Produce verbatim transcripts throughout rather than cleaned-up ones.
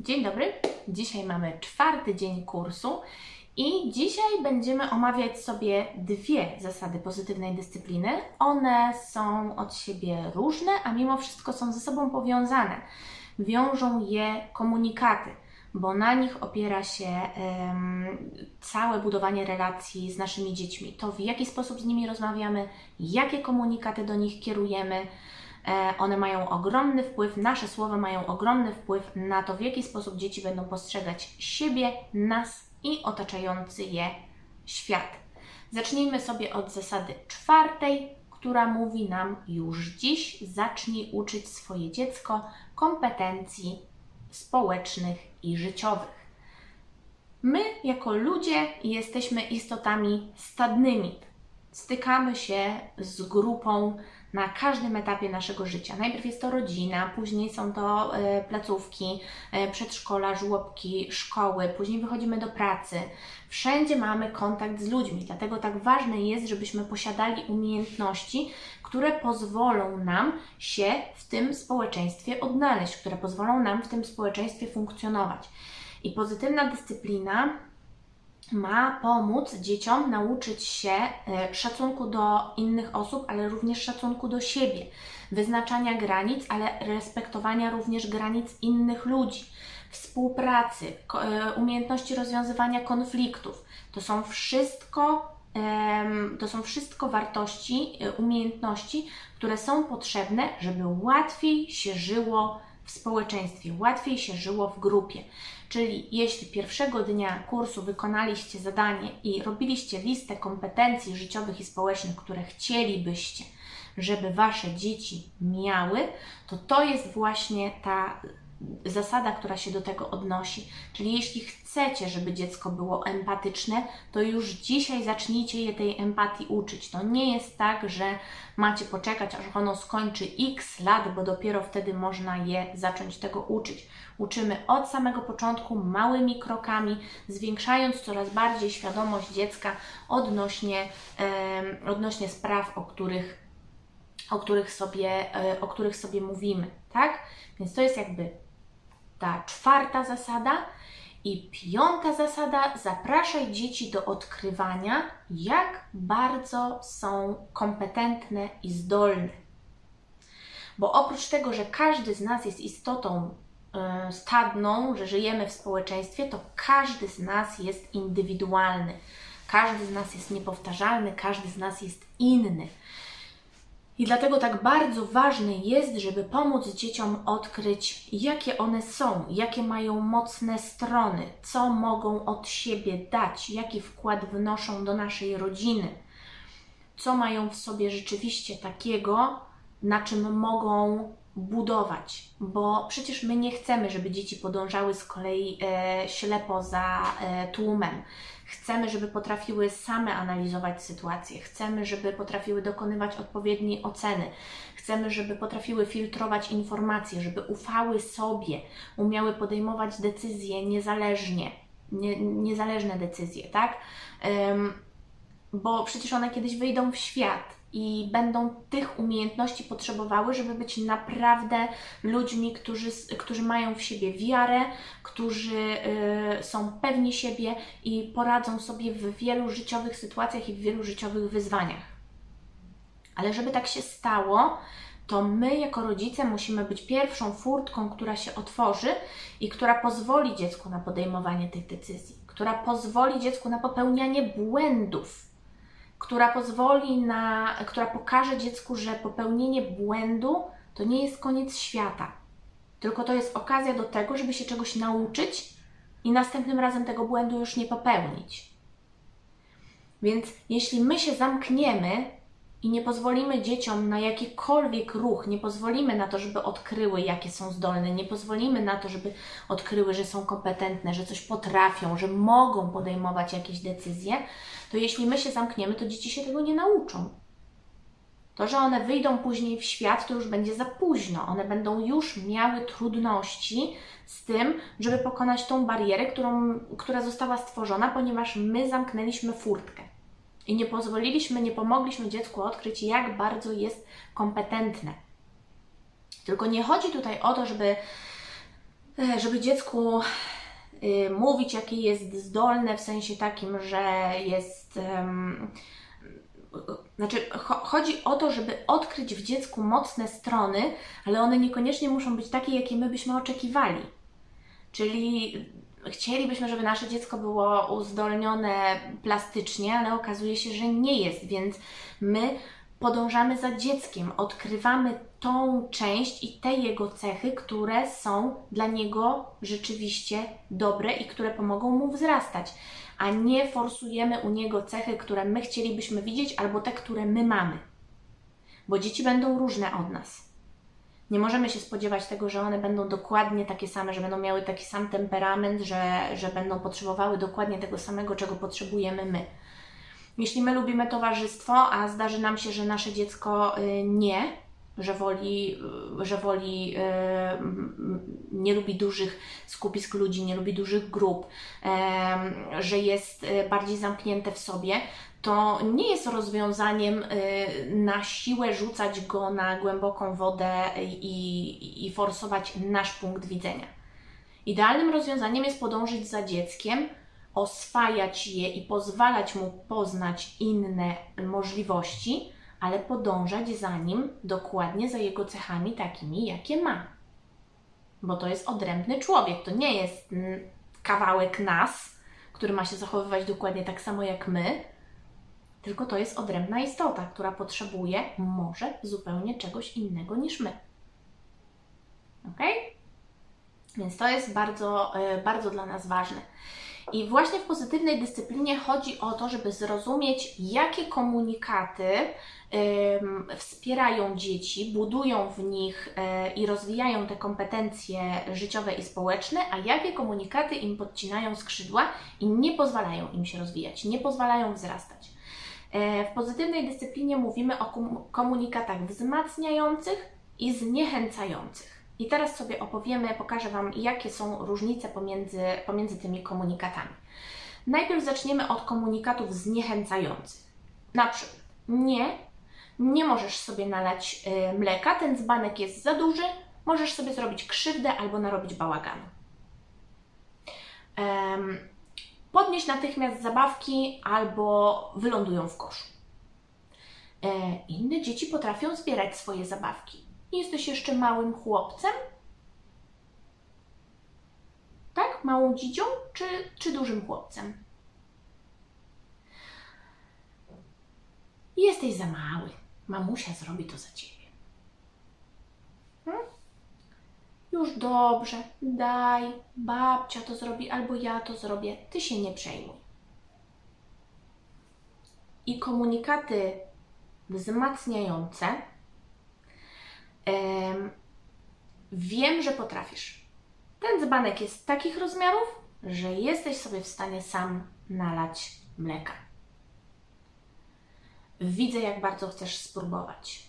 Dzień dobry, dzisiaj mamy czwarty dzień kursu i dzisiaj będziemy omawiać sobie dwie zasady pozytywnej dyscypliny. One są od siebie różne, a mimo wszystko są ze sobą powiązane. Wiążą je komunikaty, bo na nich opiera się um, całe budowanie relacji z naszymi dziećmi. To, w jaki sposób z nimi rozmawiamy, jakie komunikaty do nich kierujemy. One mają ogromny wpływ, nasze słowa mają ogromny wpływ na to, w jaki sposób dzieci będą postrzegać siebie, nas i otaczający je świat. Zacznijmy sobie od zasady czwartej, która mówi nam już dziś: zacznij uczyć swoje dziecko kompetencji społecznych i życiowych. My jako ludzie jesteśmy istotami stadnymi. Stykamy się z grupą na każdym etapie naszego życia. Najpierw jest to rodzina, później są to y, placówki, y, przedszkola, żłobki, szkoły, później wychodzimy do pracy. Wszędzie mamy kontakt z ludźmi, dlatego tak ważne jest, żebyśmy posiadali umiejętności, które pozwolą nam się w tym społeczeństwie odnaleźć, które pozwolą nam w tym społeczeństwie funkcjonować. I pozytywna dyscyplina ma pomóc dzieciom nauczyć się szacunku do innych osób, ale również szacunku do siebie, wyznaczania granic, ale respektowania również granic innych ludzi, współpracy, umiejętności rozwiązywania konfliktów. To są wszystko, to są wszystko wartości, umiejętności, które są potrzebne, żeby łatwiej się żyło w społeczeństwie, łatwiej się żyło w grupie. Czyli jeśli pierwszego dnia kursu wykonaliście zadanie i robiliście listę kompetencji życiowych i społecznych, które chcielibyście, żeby Wasze dzieci miały, to to jest właśnie ta zasada, która się do tego odnosi. Czyli jeśli chcecie, żeby dziecko było empatyczne, to już dzisiaj zacznijcie je tej empatii uczyć. To nie jest tak, że macie poczekać, aż ono skończy x lat, bo dopiero wtedy można je zacząć tego uczyć. Uczymy od samego początku małymi krokami, zwiększając coraz bardziej świadomość dziecka odnośnie, yy, odnośnie spraw, o których O których, sobie, o których sobie mówimy, tak? Więc to jest jakby ta czwarta zasada. I piąta zasada: zapraszaj dzieci do odkrywania, jak bardzo są kompetentne i zdolne. Bo oprócz tego, że każdy z nas jest istotą stadną, że żyjemy w społeczeństwie, to każdy z nas jest indywidualny. Każdy z nas jest niepowtarzalny, każdy z nas jest inny. I dlatego tak bardzo ważne jest, żeby pomóc dzieciom odkryć, jakie one są, jakie mają mocne strony, co mogą od siebie dać, jaki wkład wnoszą do naszej rodziny, co mają w sobie rzeczywiście takiego, na czym mogą budować, bo przecież my nie chcemy, żeby dzieci podążały z kolei e, ślepo za e, tłumem. Chcemy, żeby potrafiły same analizować sytuację, chcemy, żeby potrafiły dokonywać odpowiedniej oceny, chcemy, żeby potrafiły filtrować informacje, żeby ufały sobie, umiały podejmować decyzje niezależnie, nie, niezależne decyzje, tak? Ym, bo przecież one kiedyś wyjdą w świat i będą tych umiejętności potrzebowały, żeby być naprawdę ludźmi, którzy, którzy mają w siebie wiarę, którzy y, są pewni siebie i poradzą sobie w wielu życiowych sytuacjach i w wielu życiowych wyzwaniach. Ale żeby tak się stało, to my jako rodzice musimy być pierwszą furtką, która się otworzy i która pozwoli dziecku na podejmowanie tych decyzji, która pozwoli dziecku na popełnianie błędów, która pozwoli na, która pokaże dziecku, że popełnienie błędu to nie jest koniec świata, tylko to jest okazja do tego, żeby się czegoś nauczyć i następnym razem tego błędu już nie popełnić. Więc jeśli my się zamkniemy i nie pozwolimy dzieciom na jakikolwiek ruch, nie pozwolimy na to, żeby odkryły, jakie są zdolne, nie pozwolimy na to, żeby odkryły, że są kompetentne, że coś potrafią, że mogą podejmować jakieś decyzje, to jeśli my się zamkniemy, to dzieci się tego nie nauczą. To, że one wyjdą później w świat, to już będzie za późno. One będą już miały trudności z tym, żeby pokonać tą barierę, którą, która została stworzona, ponieważ my zamknęliśmy furtkę. I nie pozwoliliśmy, nie pomogliśmy dziecku odkryć, jak bardzo jest kompetentne. Tylko nie chodzi tutaj o to, żeby żeby dziecku mówić, jakie jest zdolne, w sensie takim, że jest... Znaczy, chodzi o to, żeby odkryć w dziecku mocne strony, ale one niekoniecznie muszą być takie, jakie my byśmy oczekiwali. Czyli chcielibyśmy, żeby nasze dziecko było uzdolnione plastycznie, ale okazuje się, że nie jest, więc my podążamy za dzieckiem, odkrywamy tą część i te jego cechy, które są dla niego rzeczywiście dobre i które pomogą mu wzrastać, a nie forsujemy u niego cechy, które my chcielibyśmy widzieć albo te, które my mamy, bo dzieci będą różne od nas. Nie możemy się spodziewać tego, że one będą dokładnie takie same, że będą miały taki sam temperament, że, że będą potrzebowały dokładnie tego samego, czego potrzebujemy my. Jeśli my lubimy towarzystwo, a zdarzy nam się, że nasze dziecko nie, że woli, że woli nie lubi dużych skupisk ludzi, nie lubi dużych grup, że jest bardziej zamknięte w sobie, to nie jest rozwiązaniem na siłę rzucać go na głęboką wodę i, i forsować nasz punkt widzenia. Idealnym rozwiązaniem jest podążyć za dzieckiem, oswajać je i pozwalać mu poznać inne możliwości, ale podążać za nim dokładnie za jego cechami takimi, jakie ma. Bo to jest odrębny człowiek, to nie jest kawałek nas, który ma się zachowywać dokładnie tak samo jak my, tylko to jest odrębna istota, która potrzebuje może zupełnie czegoś innego niż my. Ok? Więc to jest bardzo, bardzo dla nas ważne. I właśnie w pozytywnej dyscyplinie chodzi o to, żeby zrozumieć, jakie komunikaty y, wspierają dzieci, budują w nich y, i rozwijają te kompetencje życiowe i społeczne, a jakie komunikaty im podcinają skrzydła i nie pozwalają im się rozwijać, nie pozwalają wzrastać. Y, w pozytywnej dyscyplinie mówimy o komunikatach wzmacniających i zniechęcających. I teraz sobie opowiemy, pokażę Wam, jakie są różnice pomiędzy, pomiędzy tymi komunikatami. Najpierw zaczniemy od komunikatów zniechęcających. Na przykład, nie, nie możesz sobie nalać y, mleka, ten dzbanek jest za duży, możesz sobie zrobić krzywdę albo narobić bałaganu. Ehm, podnieś natychmiast zabawki albo wylądują w koszu. E, inne dzieci potrafią zbierać swoje zabawki. Jesteś jeszcze małym chłopcem? Tak? Małą dzidzią? Czy, czy dużym chłopcem? Jesteś za mały. Mamusia zrobi to za ciebie. Hmm? Już dobrze. Daj. Babcia to zrobi albo ja to zrobię. Ty się nie przejmuj. I komunikaty wzmacniające. Wiem, że potrafisz. Ten dzbanek jest takich rozmiarów, że jesteś sobie w stanie sam nalać mleka. Widzę, jak bardzo chcesz spróbować.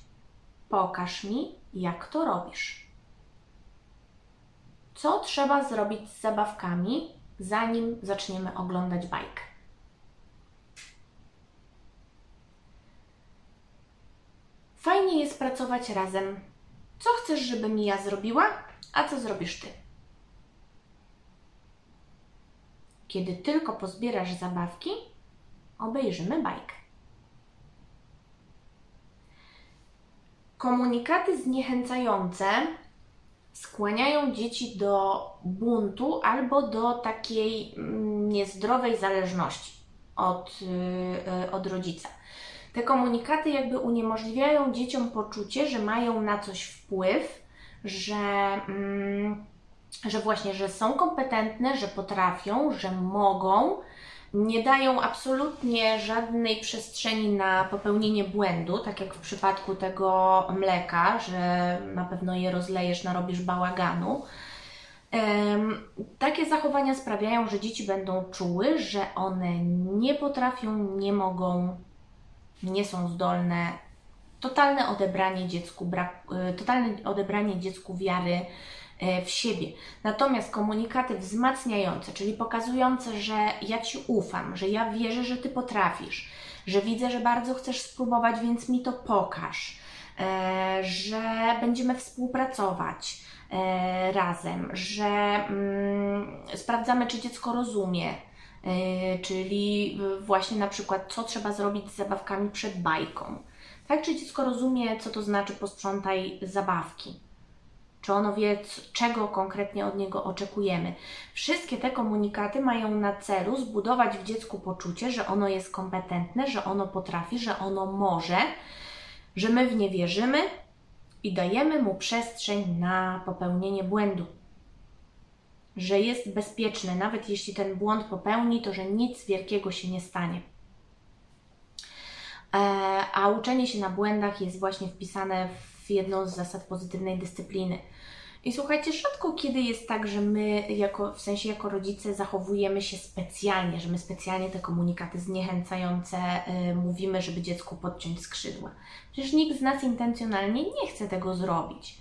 Pokaż mi, jak to robisz. Co trzeba zrobić z zabawkami, zanim zaczniemy oglądać bajkę? Fajnie jest pracować razem. Co chcesz, żebym ja zrobiła, a co zrobisz ty? Kiedy tylko pozbierasz zabawki, obejrzymy bajkę. Komunikaty zniechęcające skłaniają dzieci do buntu albo do takiej niezdrowej zależności od, od rodzica. Te komunikaty jakby uniemożliwiają dzieciom poczucie, że mają na coś wpływ, że, mm, że właśnie, że są kompetentne, że potrafią, że mogą. Nie dają absolutnie żadnej przestrzeni na popełnienie błędu, tak jak w przypadku tego mleka, że na pewno je rozlejesz, narobisz bałaganu. Um, takie zachowania sprawiają, że dzieci będą czuły, że one nie potrafią, nie mogą, nie są zdolne, totalne odebranie dziecku, brak, totalne odebranie dziecku wiary w siebie. Natomiast komunikaty wzmacniające, czyli pokazujące, że ja Ci ufam, że ja wierzę, że Ty potrafisz, że widzę, że bardzo chcesz spróbować, więc mi to pokaż, że będziemy współpracować razem, że sprawdzamy, czy dziecko rozumie, czyli właśnie na przykład co trzeba zrobić z zabawkami przed bajką. Tak, czy dziecko rozumie, co to znaczy posprzątaj zabawki? Czy ono wie, czego konkretnie od niego oczekujemy? Wszystkie te komunikaty mają na celu zbudować w dziecku poczucie, że ono jest kompetentne, że ono potrafi, że ono może, że my w nie wierzymy i dajemy mu przestrzeń na popełnienie błędu. Że jest bezpieczne, nawet jeśli ten błąd popełni, to że nic wielkiego się nie stanie. A uczenie się na błędach jest właśnie wpisane w jedną z zasad pozytywnej dyscypliny. I słuchajcie, rzadko kiedy jest tak, że my jako, w sensie jako rodzice zachowujemy się specjalnie, że my specjalnie te komunikaty zniechęcające yy, mówimy, żeby dziecku podciąć skrzydła. Przecież nikt z nas intencjonalnie nie chce tego zrobić.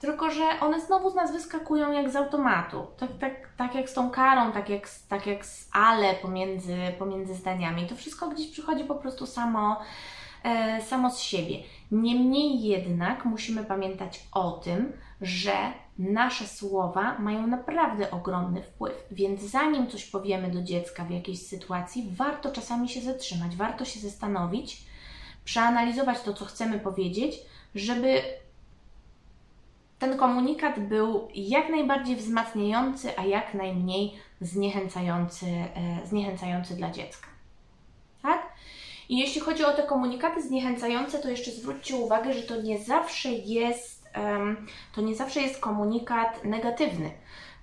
Tylko że one znowu z nas wyskakują jak z automatu. Tak, tak, tak jak z tą karą, tak jak, tak jak z ale pomiędzy, pomiędzy zdaniami. To wszystko gdzieś przychodzi po prostu samo, e, samo z siebie. Niemniej jednak musimy pamiętać o tym, że nasze słowa mają naprawdę ogromny wpływ. Więc zanim coś powiemy do dziecka w jakiejś sytuacji, warto czasami się zatrzymać, warto się zastanowić, przeanalizować to, co chcemy powiedzieć, żeby ten komunikat był jak najbardziej wzmacniający, a jak najmniej zniechęcający, e, zniechęcający dla dziecka. Tak? I jeśli chodzi o te komunikaty zniechęcające, to jeszcze zwróćcie uwagę, że to nie zawsze jest, um, to nie zawsze jest komunikat negatywny.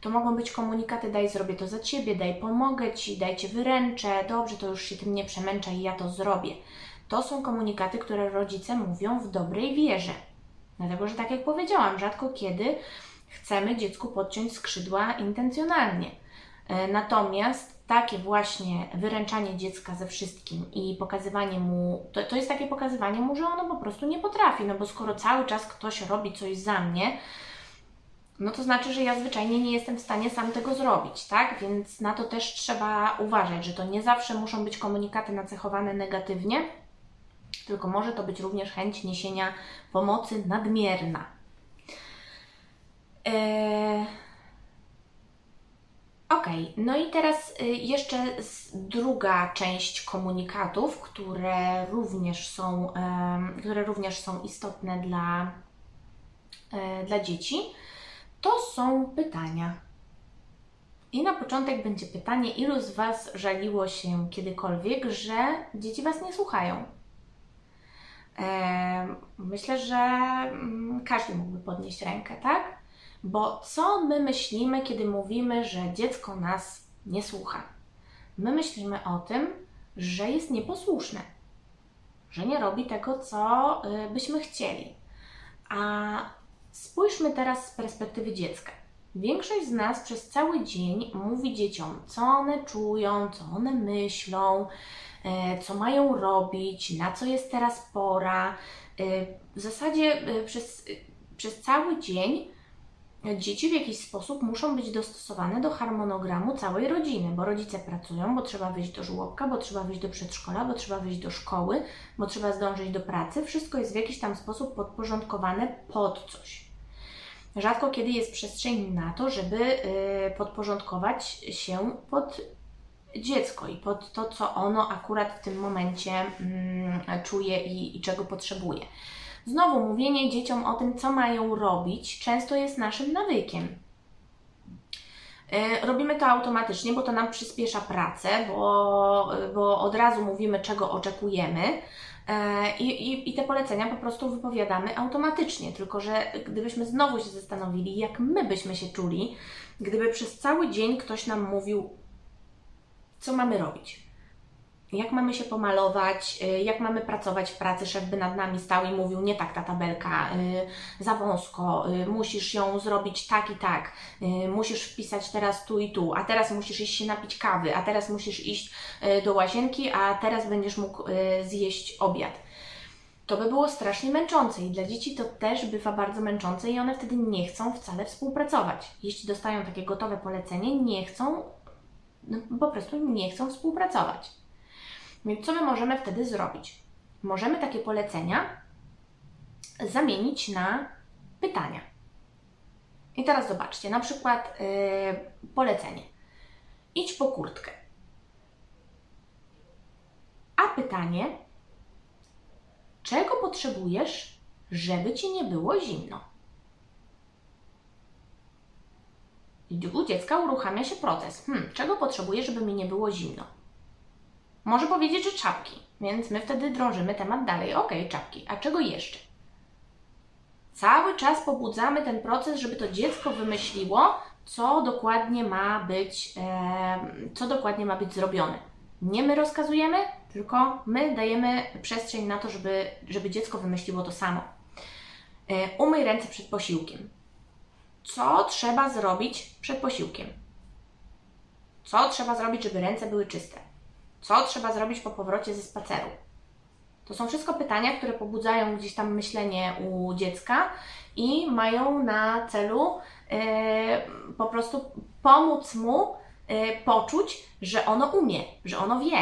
To mogą być komunikaty: daj, zrobię to za Ciebie, daj, pomogę Ci, daj Cię wyręczę, dobrze, to już się tym nie przemęczaj i ja to zrobię. To są komunikaty, które rodzice mówią w dobrej wierze. Dlatego, że tak jak powiedziałam, rzadko kiedy chcemy dziecku podciąć skrzydła intencjonalnie. Natomiast takie właśnie wyręczanie dziecka ze wszystkim i pokazywanie mu, to, to jest takie pokazywanie mu, że ono po prostu nie potrafi, no bo skoro cały czas ktoś robi coś za mnie, no to znaczy, że ja zwyczajnie nie jestem w stanie sam tego zrobić, tak? Więc na to też trzeba uważać, że to nie zawsze muszą być komunikaty nacechowane negatywnie, tylko może to być również chęć niesienia pomocy nadmierna. Eee... Ok, no i teraz jeszcze druga część komunikatów, które również są, e, które również są istotne dla, e, dla dzieci, to są pytania. I na początek będzie pytanie: ilu z Was żaliło się kiedykolwiek, że dzieci Was nie słuchają? Myślę, że każdy mógłby podnieść rękę, tak? Bo co my myślimy, kiedy mówimy, że dziecko nas nie słucha? My myślimy o tym, że jest nieposłuszne, że nie robi tego, co byśmy chcieli. A spójrzmy teraz z perspektywy dziecka. Większość z nas przez cały dzień mówi dzieciom, co one czują, co one myślą, co mają robić, na co jest teraz pora. W zasadzie przez, przez cały dzień dzieci w jakiś sposób muszą być dostosowane do harmonogramu całej rodziny, bo rodzice pracują, bo trzeba wyjść do żłobka, bo trzeba wyjść do przedszkola, bo trzeba wyjść do szkoły, bo trzeba zdążyć do pracy. Wszystko jest w jakiś tam sposób podporządkowane pod coś. Rzadko kiedy jest przestrzeń na to, żeby podporządkować się pod dziecko i pod to, co ono akurat w tym momencie mm, czuje i, i czego potrzebuje. Znowu mówienie dzieciom o tym, co mają robić, często jest naszym nawykiem. Yy, robimy to automatycznie, bo to nam przyspiesza pracę, bo, bo od razu mówimy, czego oczekujemy. I, i, I te polecenia po prostu wypowiadamy automatycznie, tylko że gdybyśmy znowu się zastanowili, jak my byśmy się czuli, gdyby przez cały dzień ktoś nam mówił, co mamy robić, jak mamy się pomalować, jak mamy pracować w pracy, szef by nad nami stał i mówił, nie tak ta tabelka, za wąsko, musisz ją zrobić tak i tak, musisz wpisać teraz tu i tu, a teraz musisz iść się napić kawy, a teraz musisz iść do łazienki, a teraz będziesz mógł zjeść obiad. To by było strasznie męczące i dla dzieci to też bywa bardzo męczące i one wtedy nie chcą wcale współpracować. Jeśli dostają takie gotowe polecenie, nie chcą, no po prostu nie chcą współpracować. Więc co my możemy wtedy zrobić? Możemy takie polecenia zamienić na pytania. I teraz zobaczcie, na przykład yy, polecenie. Idź po kurtkę. A pytanie, czego potrzebujesz, żeby Ci nie było zimno? U dziecka uruchamia się proces. Hmm, czego potrzebuję, żeby mi nie było zimno? Może powiedzieć, że czapki, więc my wtedy drążymy temat dalej. Ok, czapki, a czego jeszcze? Cały czas pobudzamy ten proces, żeby to dziecko wymyśliło, co dokładnie ma być, e, co dokładnie ma być zrobione. Nie my rozkazujemy, tylko my dajemy przestrzeń na to, żeby, żeby dziecko wymyśliło to samo. E, umyj ręce przed posiłkiem. Co trzeba zrobić przed posiłkiem? Co trzeba zrobić, żeby ręce były czyste? Co trzeba zrobić po powrocie ze spaceru? To są wszystko pytania, które pobudzają gdzieś tam myślenie u dziecka i mają na celu yy, po prostu pomóc mu yy, poczuć, że ono umie, że ono wie,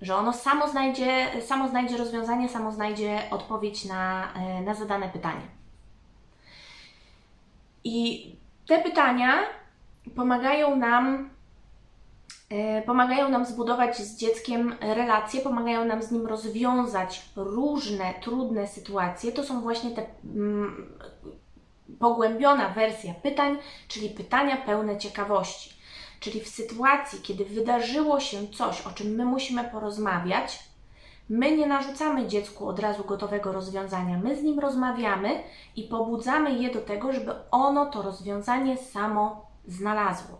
że ono samo znajdzie, samo znajdzie rozwiązanie, samo znajdzie odpowiedź na, yy, na zadane pytanie. I te pytania pomagają nam, yy, pomagają nam zbudować z dzieckiem relacje, pomagają nam z nim rozwiązać różne trudne sytuacje. To są właśnie te mm, pogłębiona wersja pytań, czyli pytania pełne ciekawości. Czyli w sytuacji, kiedy wydarzyło się coś, o czym my musimy porozmawiać, my nie narzucamy dziecku od razu gotowego rozwiązania, my z nim rozmawiamy i pobudzamy je do tego, żeby ono to rozwiązanie samo znalazło.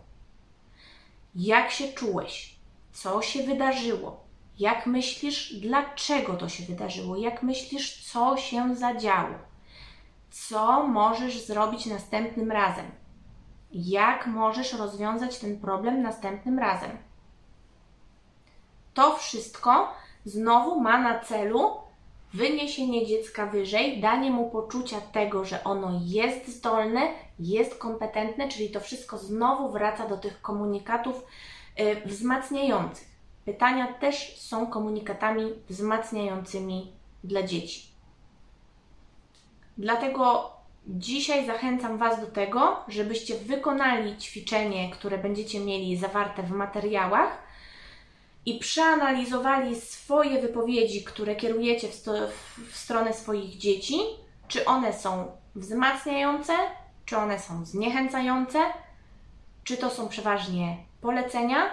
Jak się czułeś? Co się wydarzyło? Jak myślisz, dlaczego to się wydarzyło? Jak myślisz, co się zadziało? Co możesz zrobić następnym razem? Jak możesz rozwiązać ten problem następnym razem? To wszystko znowu ma na celu wyniesienie dziecka wyżej, danie mu poczucia tego, że ono jest zdolne, jest kompetentne, czyli to wszystko znowu wraca do tych komunikatów y, wzmacniających. Pytania też są komunikatami wzmacniającymi dla dzieci. Dlatego dzisiaj zachęcam Was do tego, żebyście wykonali ćwiczenie, które będziecie mieli zawarte w materiałach, i przeanalizowali swoje wypowiedzi, które kierujecie w, sto, w stronę swoich dzieci, czy one są wzmacniające, czy one są zniechęcające, czy to są przeważnie polecenia,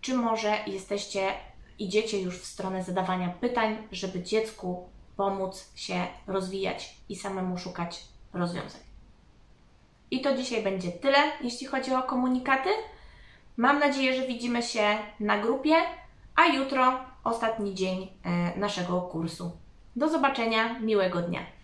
czy może jesteście, idziecie już w stronę zadawania pytań, żeby dziecku pomóc się rozwijać i samemu szukać rozwiązań. I to dzisiaj będzie tyle, jeśli chodzi o komunikaty. Mam nadzieję, że widzimy się na grupie, a jutro ostatni dzień naszego kursu. Do zobaczenia, miłego dnia.